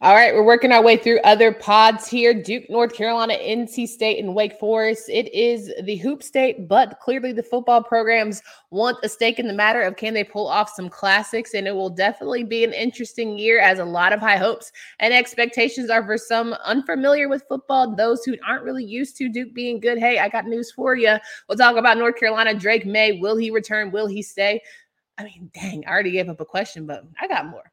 All right, we're working our way through other pods here. Duke, North Carolina, NC State, and Wake Forest. It is the hoop state, but clearly the football programs want a stake in the matter of can they pull off some classics, and it will definitely be an interesting year as a lot of high hopes and expectations are for some unfamiliar with football, those who aren't really used to Duke being good. Hey, I got news for you. We'll talk about North Carolina, Drake Maye. Will he return? Will he stay? I mean, dang, I already gave up a question, but I got more.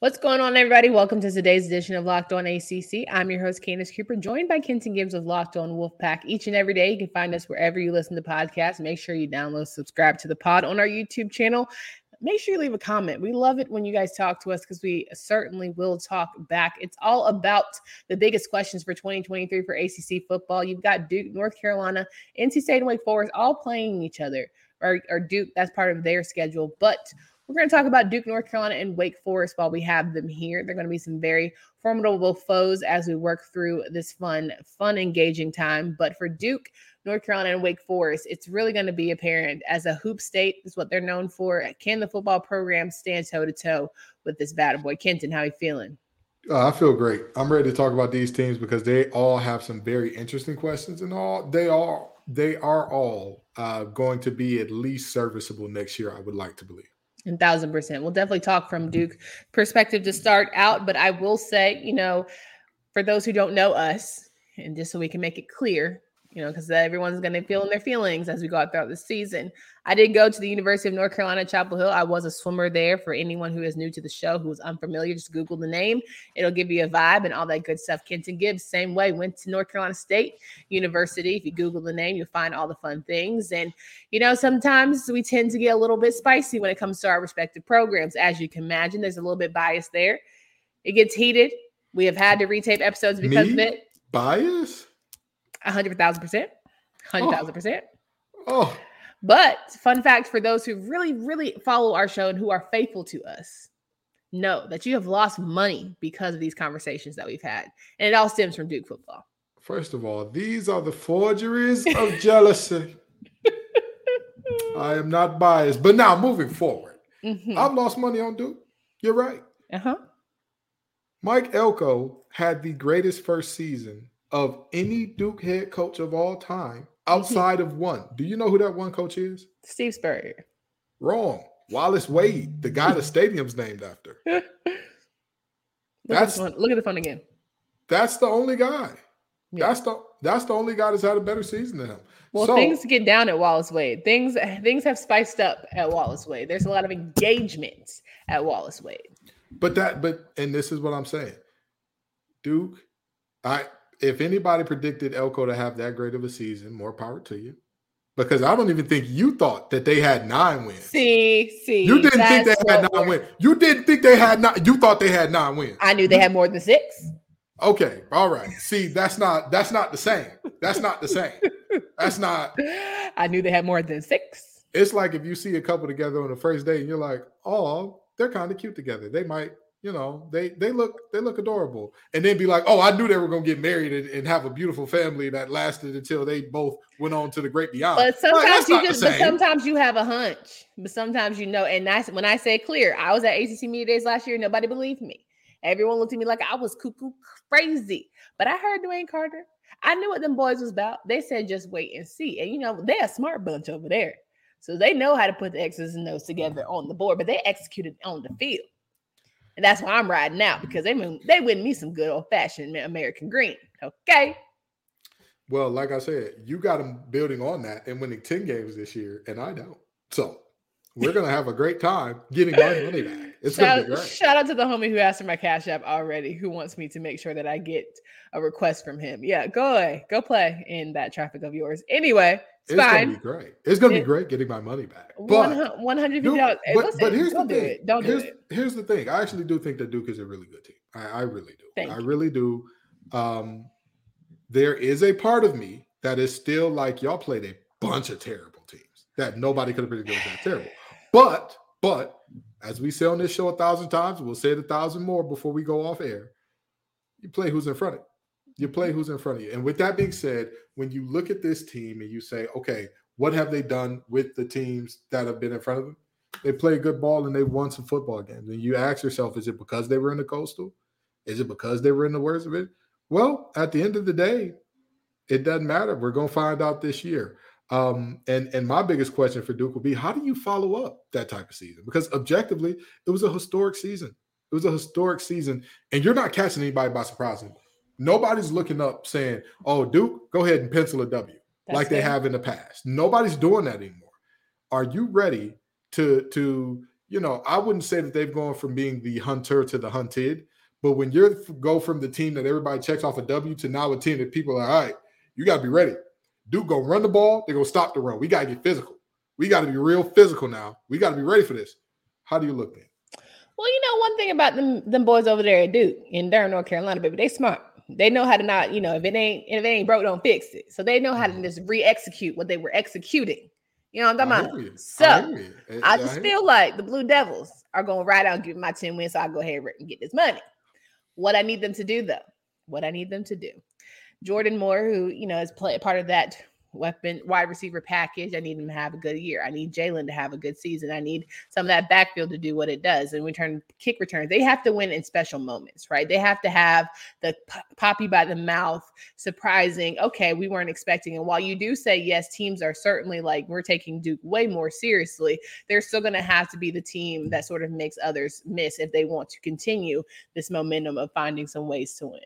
What's going on, everybody? Welcome to today's edition of Locked On ACC. I'm your host, Candace Cooper, joined by Kenton Gibbs of Locked On Wolfpack. Each and every day, you can find us wherever you listen to podcasts. Make sure you download, subscribe to the pod on our YouTube channel. Make sure you leave a comment. We love it when you guys talk to us because we certainly will talk back. It's all about the biggest questions for 2023 for ACC football. You've got Duke, North Carolina, NC State, and Wake Forest all playing each other, or Duke, that's part of their schedule, but we're going to talk about Duke, North Carolina, and Wake Forest while we have them here. They're going to be some very formidable foes as we work through this fun, engaging time. But for Duke, North Carolina, and Wake Forest, it's really going to be apparent as a hoop state is what they're known for. Can the football program stand toe-to-toe with this bad boy? Kenton, how are you feeling? I feel great. I'm ready to talk about these teams because they all have some very interesting questions, and they are all going to be at least serviceable next year, I would like to believe. 1,000%. We'll definitely talk from Duke perspective to start out, but I will say, for those who don't know us, and just so we can make it clear, because everyone's going to feel in their feelings as we go out throughout the season. I did go to the University of North Carolina, Chapel Hill. I was a swimmer there. For anyone who is new to the show, who is unfamiliar, just Google the name. It'll give you a vibe and all that good stuff. Kenton Gibbs, same way, went to North Carolina State University. If you Google the name, you'll find all the fun things. And, sometimes we tend to get a little bit spicy when it comes to our respective programs. As you can imagine, there's a little bit bias there. It gets heated. We have had to retape episodes because of it. Bias? 100,000%. 100,000%. Oh. But fun fact for those who really, really follow our show and who are faithful to us, know that you have lost money because of these conversations that we've had. And it all stems from Duke football. First of all, these are the forgeries of jealousy. I am not biased. But now moving forward, I've lost money on Duke. You're right. Mike Elko had the greatest first season of any Duke head coach of all time outside of one. Do you know who that one coach is? Steve Spurrier. Wrong. Wallace Wade, the guy the stadium's named after. Look at the phone again. That's the only guy. Yeah. That's the only guy that's had a better season than him. Well, things get down at Wallace Wade. Things have spiced up at Wallace Wade. There's a lot of engagements at Wallace Wade. But this is what I'm saying. Duke, if anybody predicted Elko to have that great of a season, more power to you. Because I don't even think you thought that they had 9 wins. See. You didn't think they had 9 wins. You didn't think they had 9. You thought they had 9 wins. I knew they had more than 6. Okay. All right. See, that's not the same. That's not the same. That's not. I knew they had more than 6. It's like if you see a couple together on the first date and you're like, oh, they're kind of cute together. They might. They look adorable, and then be like, oh, I knew they were going to get married and have a beautiful family that lasted until they both went on to the great beyond. But sometimes you have a hunch, but sometimes, and that's when I say clear, I was at ACC Media Days last year. Nobody believed me. Everyone looked at me like I was cuckoo crazy, but I heard Dwayne Carter. I knew what them boys was about. They said, just wait and see. And they're a smart bunch over there. So they know how to put the X's and O's together on the board, but they executed on the field. And that's why I'm riding out, because they win me some good old-fashioned American green, okay? Well, like I said, you got them building on that and winning 10 games this year, and I don't. So we're going to have a great time getting my money back. It's going to be great. Shout out to the homie who asked for my Cash App already, who wants me to make sure that I get a request from him. Yeah, go away. Go play in that traffic of yours. Anyway, it's going to be great. It's going to be great getting my money back. But $150. But here's the thing. Don't do it. Here's the thing. I actually do think that Duke is a really good team. I really do. I really do. There is a part of me that is still like y'all played a bunch of terrible teams that nobody could have predicted was that terrible. But as we say on this show 1,000 times, we'll say it 1,000 more before we go off air. You play who's in front of you. You play who's in front of you. And with that being said, when you look at this team and you say, okay, what have they done with the teams that have been in front of them? They play good ball and they won some football games. And you ask yourself, is it because they were in the Coastal? Is it because they were in the worst of it? Well, at the end of the day, it doesn't matter. We're going to find out this year. And my biggest question for Duke will be, how do you follow up that type of season? Because objectively, it was a historic season. It was a historic season. And you're not catching anybody by surprise. Nobody's looking up saying, oh, Duke, go ahead and pencil a W. That's like they have in the past. Nobody's doing that anymore. Are you ready to you know, I wouldn't say that they've gone from being the hunter to the hunted, but when you go from the team that everybody checks off a W to now a team that people are, all right, you got to be ready. Duke going to run the ball. They're going to stop the run. We got to get physical. We got to be real physical now. We got to be ready for this. How do you look then? Well, you know, one thing about them boys over there at Duke in Durham, North Carolina, baby, they smart. They know how to not, you know, if it ain't broke, don't fix it. So they know how to just re-execute what they were executing. You know what I'm talking about? So I just feel like the Blue Devils are going to ride out and give my 10 wins, so I'll go ahead and get this money. What I need them to do. Jordan Moore, who, you know, is part of that wide receiver package, I need him to have a good year. I need Jaylen to have a good season. I need some of that backfield to do what it does. And kick returns, they have to win in special moments, right? They have to have the poppy by the mouth, surprising, okay, we weren't expecting. And while you do say, yes, teams are certainly like, we're taking Duke way more seriously, they're still going to have to be the team that sort of makes others miss if they want to continue this momentum of finding some ways to win.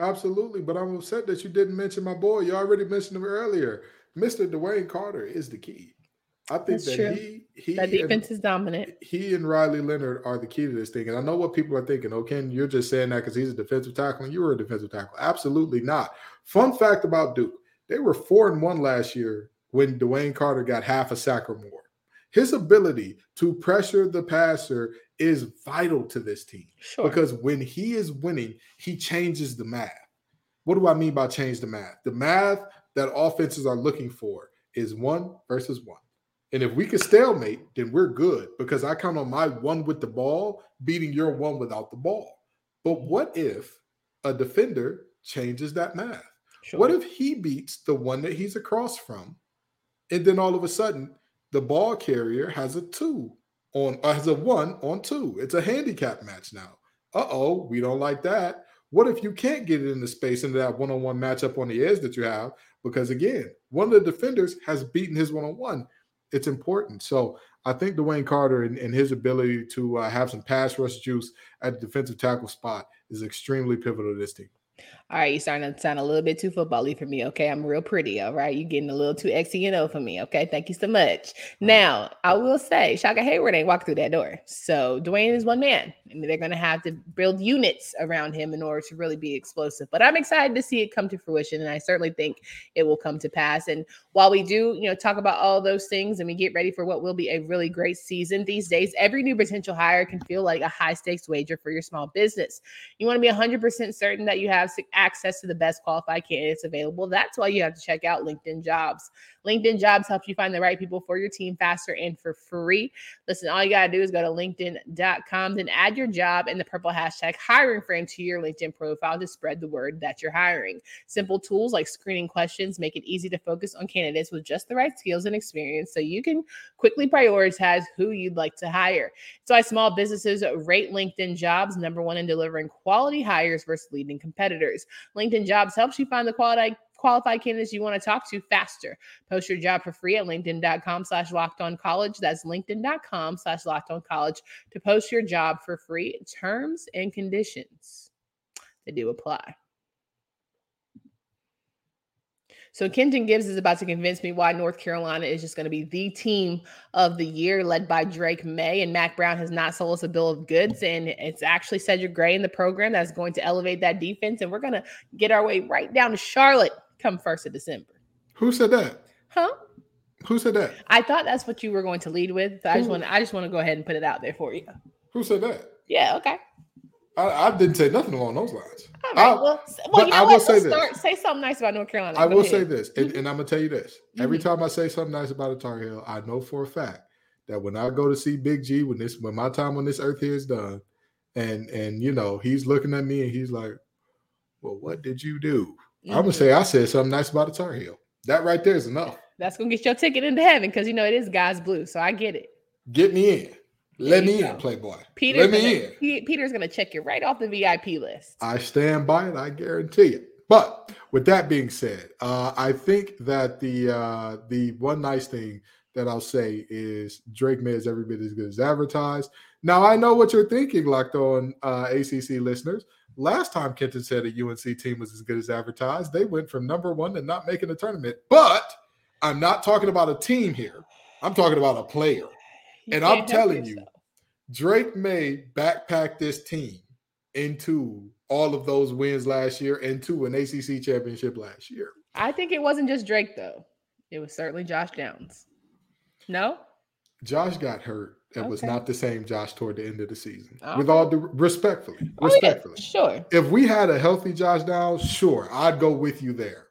Absolutely, but I'm upset that you didn't mention my boy. You already mentioned him earlier. Mr. Dwayne Carter is the key. I think that defense is dominant. He and Riley Leonard are the key to this thing. And I know what people are thinking. Oh, Ken, you're just saying that because he's a defensive tackle and you were a defensive tackle. Absolutely not. Fun fact about Duke, they were 4-1 last year when Dwayne Carter got half a sack or more. His ability to pressure the passer is vital to this team because when he is winning, he changes the math. What do I mean by change the math? The math that offenses are looking for is 1 versus 1. And if we can stalemate, then we're good because I count on my 1 with the ball beating your 1 without the ball. But what if a defender changes that math? Sure. What if he beats the 1 that he's across from? And then all of a sudden, the ball carrier has a 2 on, has a 1 on 2. It's a handicap match now. Uh-oh, we don't like that. What if you can't get it in the space into that one-on-one matchup on the edge that you have? Because again, one of the defenders has beaten his one-on-one. It's important. So I think Dwayne Carter and his ability to have some pass rush juice at the defensive tackle spot is extremely pivotal to this team. All right, you're starting to sound a little bit too football-y for me, okay? I'm real pretty, all right? You're getting a little too X-E-N-O for me, okay? Thank you so much. Now, I will say, Shaka Hayward ain't walked through that door. So, Dwayne is one man. I mean, they're going to have to build units around him in order to really be explosive. But I'm excited to see it come to fruition, and I certainly think it will come to pass. And while we do, you know, talk about all those things and we get ready for what will be a really great season these days, every new potential hire can feel like a high-stakes wager for your small business. You want to be 100% certain that you have access to the best qualified candidates available. That's why you have to check out LinkedIn Jobs. LinkedIn Jobs helps you find the right people for your team faster and for free. Listen, all you got to do is go to LinkedIn.com, then add your job and the purple hashtag hiring frame to your LinkedIn profile to spread the word that you're hiring. Simple tools like screening questions make it easy to focus on candidates with just the right skills and experience so you can quickly prioritize who you'd like to hire. It's why small businesses rate LinkedIn Jobs #1 in delivering quality hires versus leading competitors. LinkedIn Jobs helps you find the qualified candidates you want to talk to faster. Post your job for free at LinkedIn.com/LockedOnCollege. That's LinkedIn.com/LockedOnCollege to post your job for free. Terms and conditions that do apply. So Kenton Gibbs is about to convince me why North Carolina is just going to be the team of the year, led by Drake Maye, and Mac Brown has not sold us a bill of goods, and it's actually Cedric Gray in the program that's going to elevate that defense, and we're going to get our way right down to Charlotte come 1st of December. Who said that? Huh? Who said that? I thought that's what you were going to lead with. So I just want to go ahead and put it out there for you. Who said that? Yeah, okay. I didn't say nothing along those lines. All right. Well, you know what? Say something nice about North Carolina. Say this, and I'm going to tell you this. Every time I say something nice about a Tar Heel, I know for a fact that when I go to see Big G, when my time on this earth here is done, and you know, he's looking at me and he's like, well, what did you do? Mm-hmm. I'm going to say I said something nice about a Tar Heel. That right there is enough. That's going to get your ticket into heaven because, you know, it is God's blue, so I get it. Get me in. Let me in, Playboy. Peter's going to check you right off the VIP list. I stand by it. I guarantee it. But with that being said, I think that the one nice thing that I'll say is Drake Maye is every bit as good as advertised. Now, I know what you're thinking, Locked On ACC listeners. Last time Kenton said a UNC team was as good as advertised, they went from number one to not making the tournament. But I'm not talking about a team here. I'm talking about a player. And I'm telling you, Drake Maye backpacked this team into all of those wins last year and to an ACC championship last year. I think it wasn't just Drake, though. It was certainly Josh Downs. No? Josh got hurt. It was not the same Josh toward the end of the season. Okay. With all due respectfully. Yeah, sure. If we had a healthy Josh Downs, sure, I'd go with you there.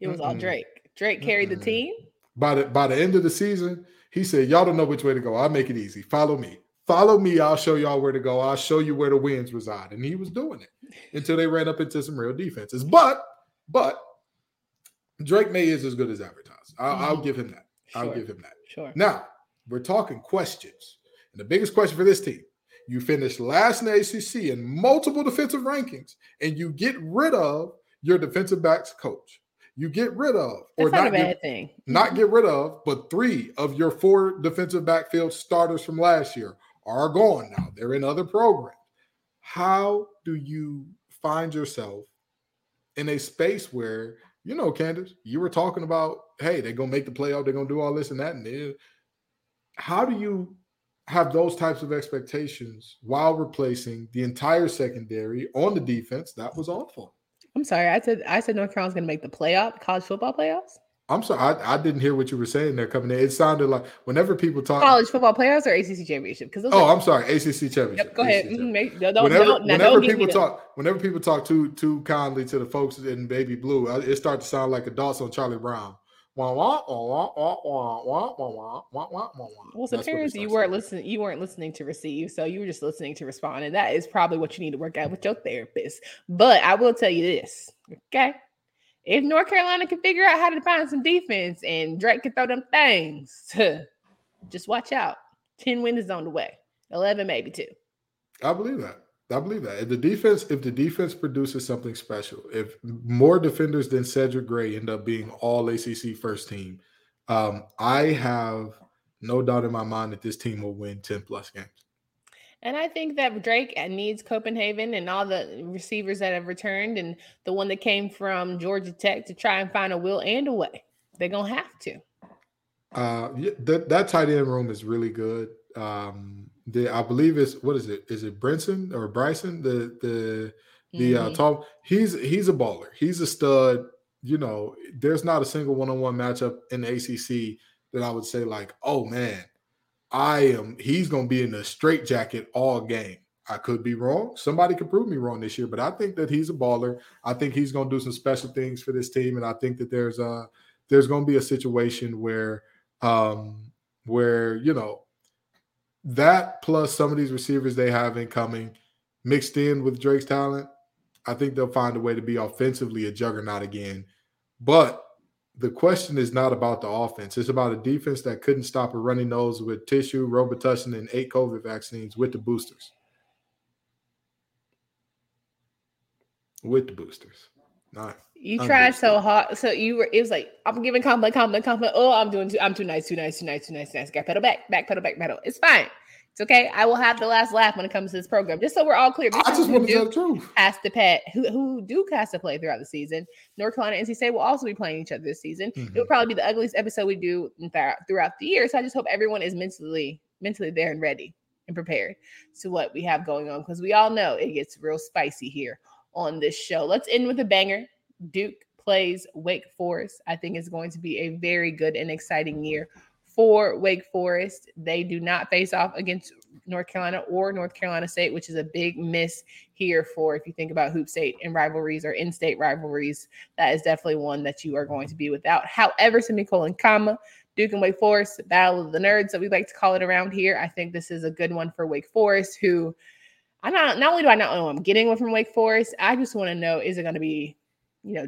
It was all Drake. Drake carried the team. By the end of the season, he said, y'all don't know which way to go. I'll make it easy. Follow me. I'll show y'all where to go. I'll show you where the wins reside. And he was doing it until they ran up into some real defenses. But Drake Maye is as good as advertised. I'll give him that. Sure. Sure. Now, we're talking questions. And the biggest question for this team, you finished last in the ACC in multiple defensive rankings, and you get rid of your defensive backs coach. You get rid of, or but 3 of your 4 defensive backfield starters from last year are gone now. They're in other programs. How do you find yourself in a space where, you know, Candace, you were talking about, hey, they're going to make the playoff, they're going to do all this and that. And how do you have those types of expectations while replacing the entire secondary on the defense? That was awful. I'm sorry. I said North Carolina's going to make the playoff, college football playoffs. I'm sorry. I didn't hear what you were saying there coming in. It sounded like whenever people talk college football playoffs or ACC championship. I'm sorry, ACC championship. Yep, go ahead. Whenever people talk too kindly to the folks in Baby Blue, it starts to sound like adults on Charlie Brown. Well, so parents, you weren't listening to receive, so you were just listening to respond, and that is probably what you need to work out with your therapist. But I will tell you this, okay? If North Carolina can figure out how to find some defense and Drake can throw them things, just watch out. 10 wins is on the way. 11 maybe 2. I believe that. If the defense produces something special, if more defenders than Cedric Gray end up being all ACC first team, I have no doubt in my mind that this team will win 10-plus games. And I think that Drake needs Copenhagen and all the receivers that have returned and the one that came from Georgia Tech to try and find a will and a way. They're going to have to. That tight end room is really good. I believe it's what is it? Is it Brinson or Bryson? Tall. He's a baller. He's a stud. You know, there's not a single one-on-one matchup in the ACC that I would say like, oh man, he's going to be in a straitjacket all game. I could be wrong. Somebody could prove me wrong this year, but I think that he's a baller. I think he's going to do some special things for this team, and I think that there's going to be a situation where you know. That plus some of these receivers they have incoming mixed in with Drake's talent, I think they'll find a way to be offensively a juggernaut again. But the question is not about the offense. It's about a defense that couldn't stop a runny nose with tissue, Robitussin, and 8 COVID vaccines with the boosters. Nice. You tried so hard. So it was like, I'm giving compliment. Oh, I'm too nice. Got pedal back. It's fine. It's okay. I will have the last laugh when it comes to this program. Just so we're all clear. I just want to tell the truth. Who Duke has to play throughout the season. North Carolina and NC State will also be playing each other this season. Mm-hmm. It'll probably be the ugliest episode we do throughout the year. So I just hope everyone is mentally there and ready and prepared to what we have going on. Because we all know it gets real spicy here on this show. Let's end with a banger. Duke plays Wake Forest. I think it's going to be a very good and exciting year for Wake Forest. They do not face off against North Carolina or North Carolina State, which is a big miss here for, if you think about Hoop State and rivalries or in-state rivalries, that is definitely one that you are going to be without. However, semicolon, comma, Duke and Wake Forest, Battle of the Nerds, that we like to call it around here. I think this is a good one for Wake Forest, who not only do I not know I'm getting one from Wake Forest, I just want to know, is it going to be,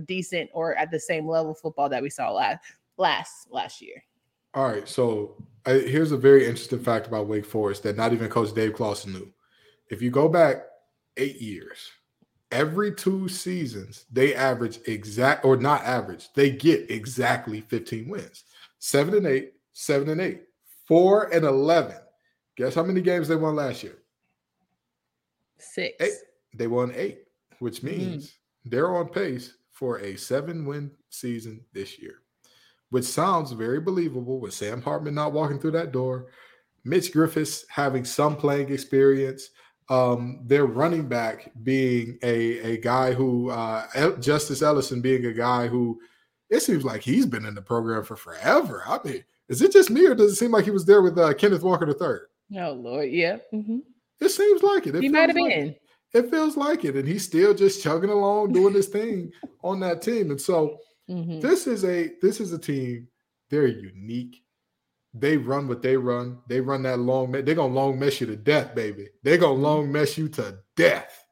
decent or at the same level of football that we saw last year? All right, so here's a very interesting fact about Wake Forest that not even Coach Dave Clawson knew. If you go back 8 years, every two seasons, they get exactly 15 wins. 7-8, 7-8, 4-11. Guess how many games they won last year? 6. 8. They won 8, which means they're on pace for a 7-win season this year, which sounds very believable with Sam Hartman not walking through that door, Mitch Griffiths having some playing experience, their running back being a guy who Justice Ellison being a guy who it seems like he's been in the program for forever. I mean, is it just me or does it seem like he was there with Kenneth Walker III? Oh, Lord, yeah. Mm-hmm. It seems like it. He might have been. It feels like it, and he's still just chugging along doing his thing on that team. And so this is a team. They're unique. They run what they run. They run that long. They're going to long mesh you to death, baby. They're going to long mesh you to death.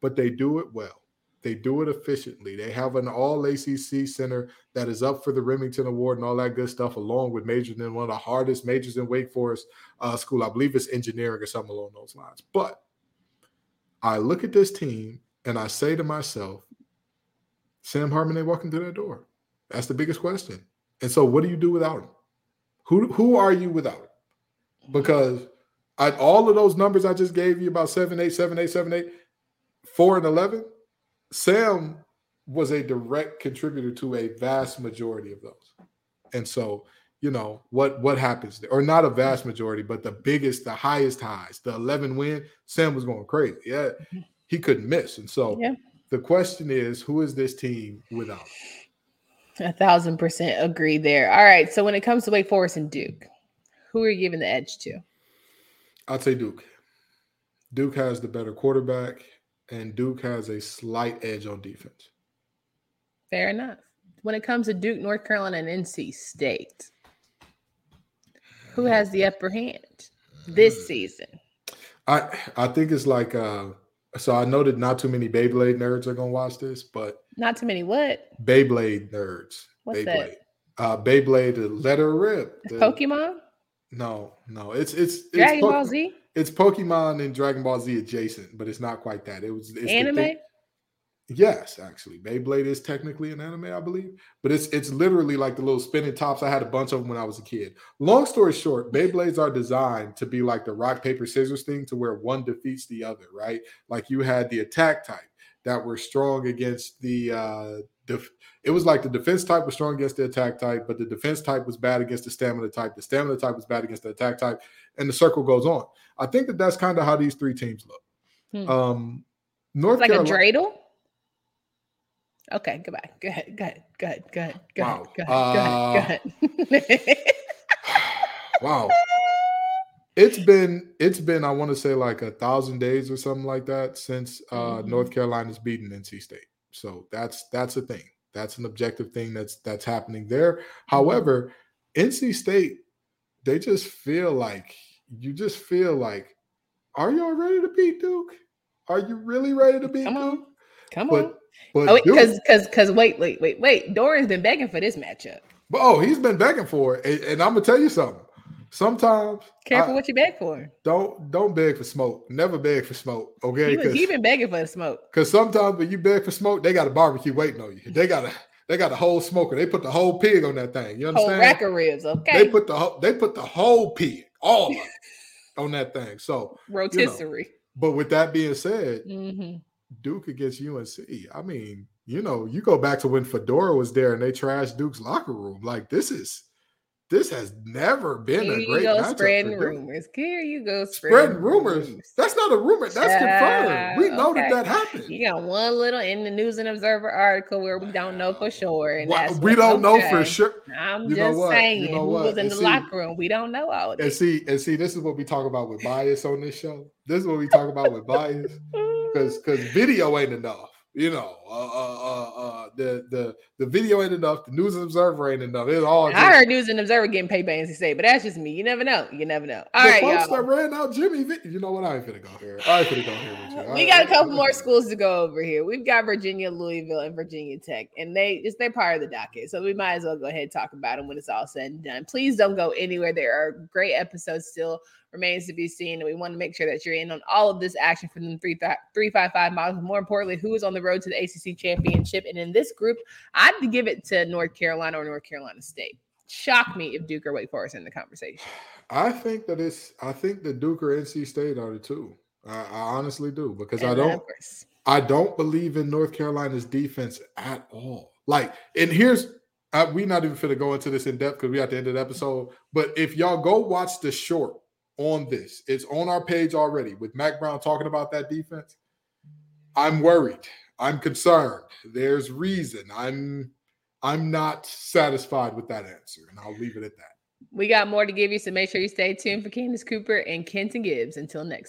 But they do it well. They do it efficiently. They have an all-ACC center that is up for the Remington Award and all that good stuff, along with majoring in one of the hardest majors in Wake Forest school. I believe it's engineering or something along those lines. But I look at this team and I say to myself, Sam Hartman ain't walking through that door. That's the biggest question. And so what do you do without him? Who are you without him? Because all of those numbers I just gave you about 7-8, 4-11, Sam was a direct contributor to a vast majority of those. And so, what happens there? Or not a vast majority, but the biggest, the highest highs, the 11 win, Sam was going crazy. Yeah, he couldn't miss. And so the question is, who is this team without? 1,000% agree there. All right, so when it comes to Wake Forest and Duke, who are you giving the edge to? I'd say Duke. Duke has the better quarterback, and Duke has a slight edge on defense. Fair enough. When it comes to Duke, North Carolina, and NC State, who has the upper hand this season? I think it's like so I know that not too many Beyblade nerds are going to watch this, but – Not too many what? Beyblade nerds. What's Beyblade. That? Beyblade, the letter rip. Pokemon? No. It's Dragon Ball Z? It's Pokemon and Dragon Ball Z adjacent, but it's not quite that. It's anime? Yes, actually. Beyblade is technically an anime, I believe. But it's literally like the little spinning tops. I had a bunch of them when I was a kid. Long story short, Beyblades are designed to be like the rock, paper, scissors thing to where one defeats the other, right? Like you had the attack type that were strong against the it was like the defense type was strong against the attack type, but the defense type was bad against the stamina type. The stamina type was bad against the attack type, and the circle goes on. I think that's kind of how these three teams look. North Carolina, like a dreidel? Okay, goodbye. Go ahead. Wow. It's been I want to say like 1,000 days or something like that since North Carolina's beaten NC State. So that's a thing. That's an objective thing that's happening there. However, NC State, you just feel like, are y'all ready to beat Duke? Are you really ready to beat Duke? Come on. Wait. Doran's been begging for this matchup. Oh, he's been begging for it. And I'm going to tell you something. Sometimes. Careful what you beg for. Don't beg for smoke. Never beg for smoke. Okay. He's been begging for the smoke. Because sometimes when you beg for smoke, they got a barbecue waiting on you. They got a whole smoker. They put the whole pig on that thing. You understand? Whole rack of ribs. Okay. They put the whole pig, all of it, on that thing. So rotisserie. But with that being said, Duke against UNC. I mean, you go back to when Fedora was there and they trashed Duke's locker room. Like, this is This has never been a great matchup. Spreading rumors. Here you go spreading rumors. That's not a rumor. That's confirmed. We know that happened. You got one little in the News and Observer article where we don't know for sure. And we don't know for sure. I'm just saying who was in the locker room. We don't know all of this. And see, this is what we talk about with bias on this show. This is what we talk about with bias because video ain't enough. You know, the video ain't enough. The News and Observer ain't enough. It's all. I heard News and Observer getting paid by NC State, but that's just me. You never know. All right, y'all. The folks that ran out Jimmy, you know what? I ain't finna go here. With you. We got a couple more schools to go over here. We've got Virginia, Louisville, and Virginia Tech, and they're part of the docket, so we might as well go ahead and talk about them when it's all said and done. Please don't go anywhere. There are great episodes still. Remains to be seen, and we want to make sure that you're in on all of this action for the 355 models. More importantly, who is on the road to the ACC championship? And in this group, I'd give it to North Carolina or North Carolina State. Shock me if Duke or Wake Forest in the conversation. I think the Duke or NC State are the two. I honestly do because I don't believe in North Carolina's defense at all. Like, and here's. We're not even going to go into this in depth because we're at the end of the episode. But if y'all go watch the short on this, it's on our page already with Mac Brown talking about that defense. I'm worried. I'm concerned. There's reason. I'm not satisfied with that answer, and I'll leave it at that. We got more to give you, so make sure you stay tuned for Candace Cooper and Kenton Gibbs. Until next time.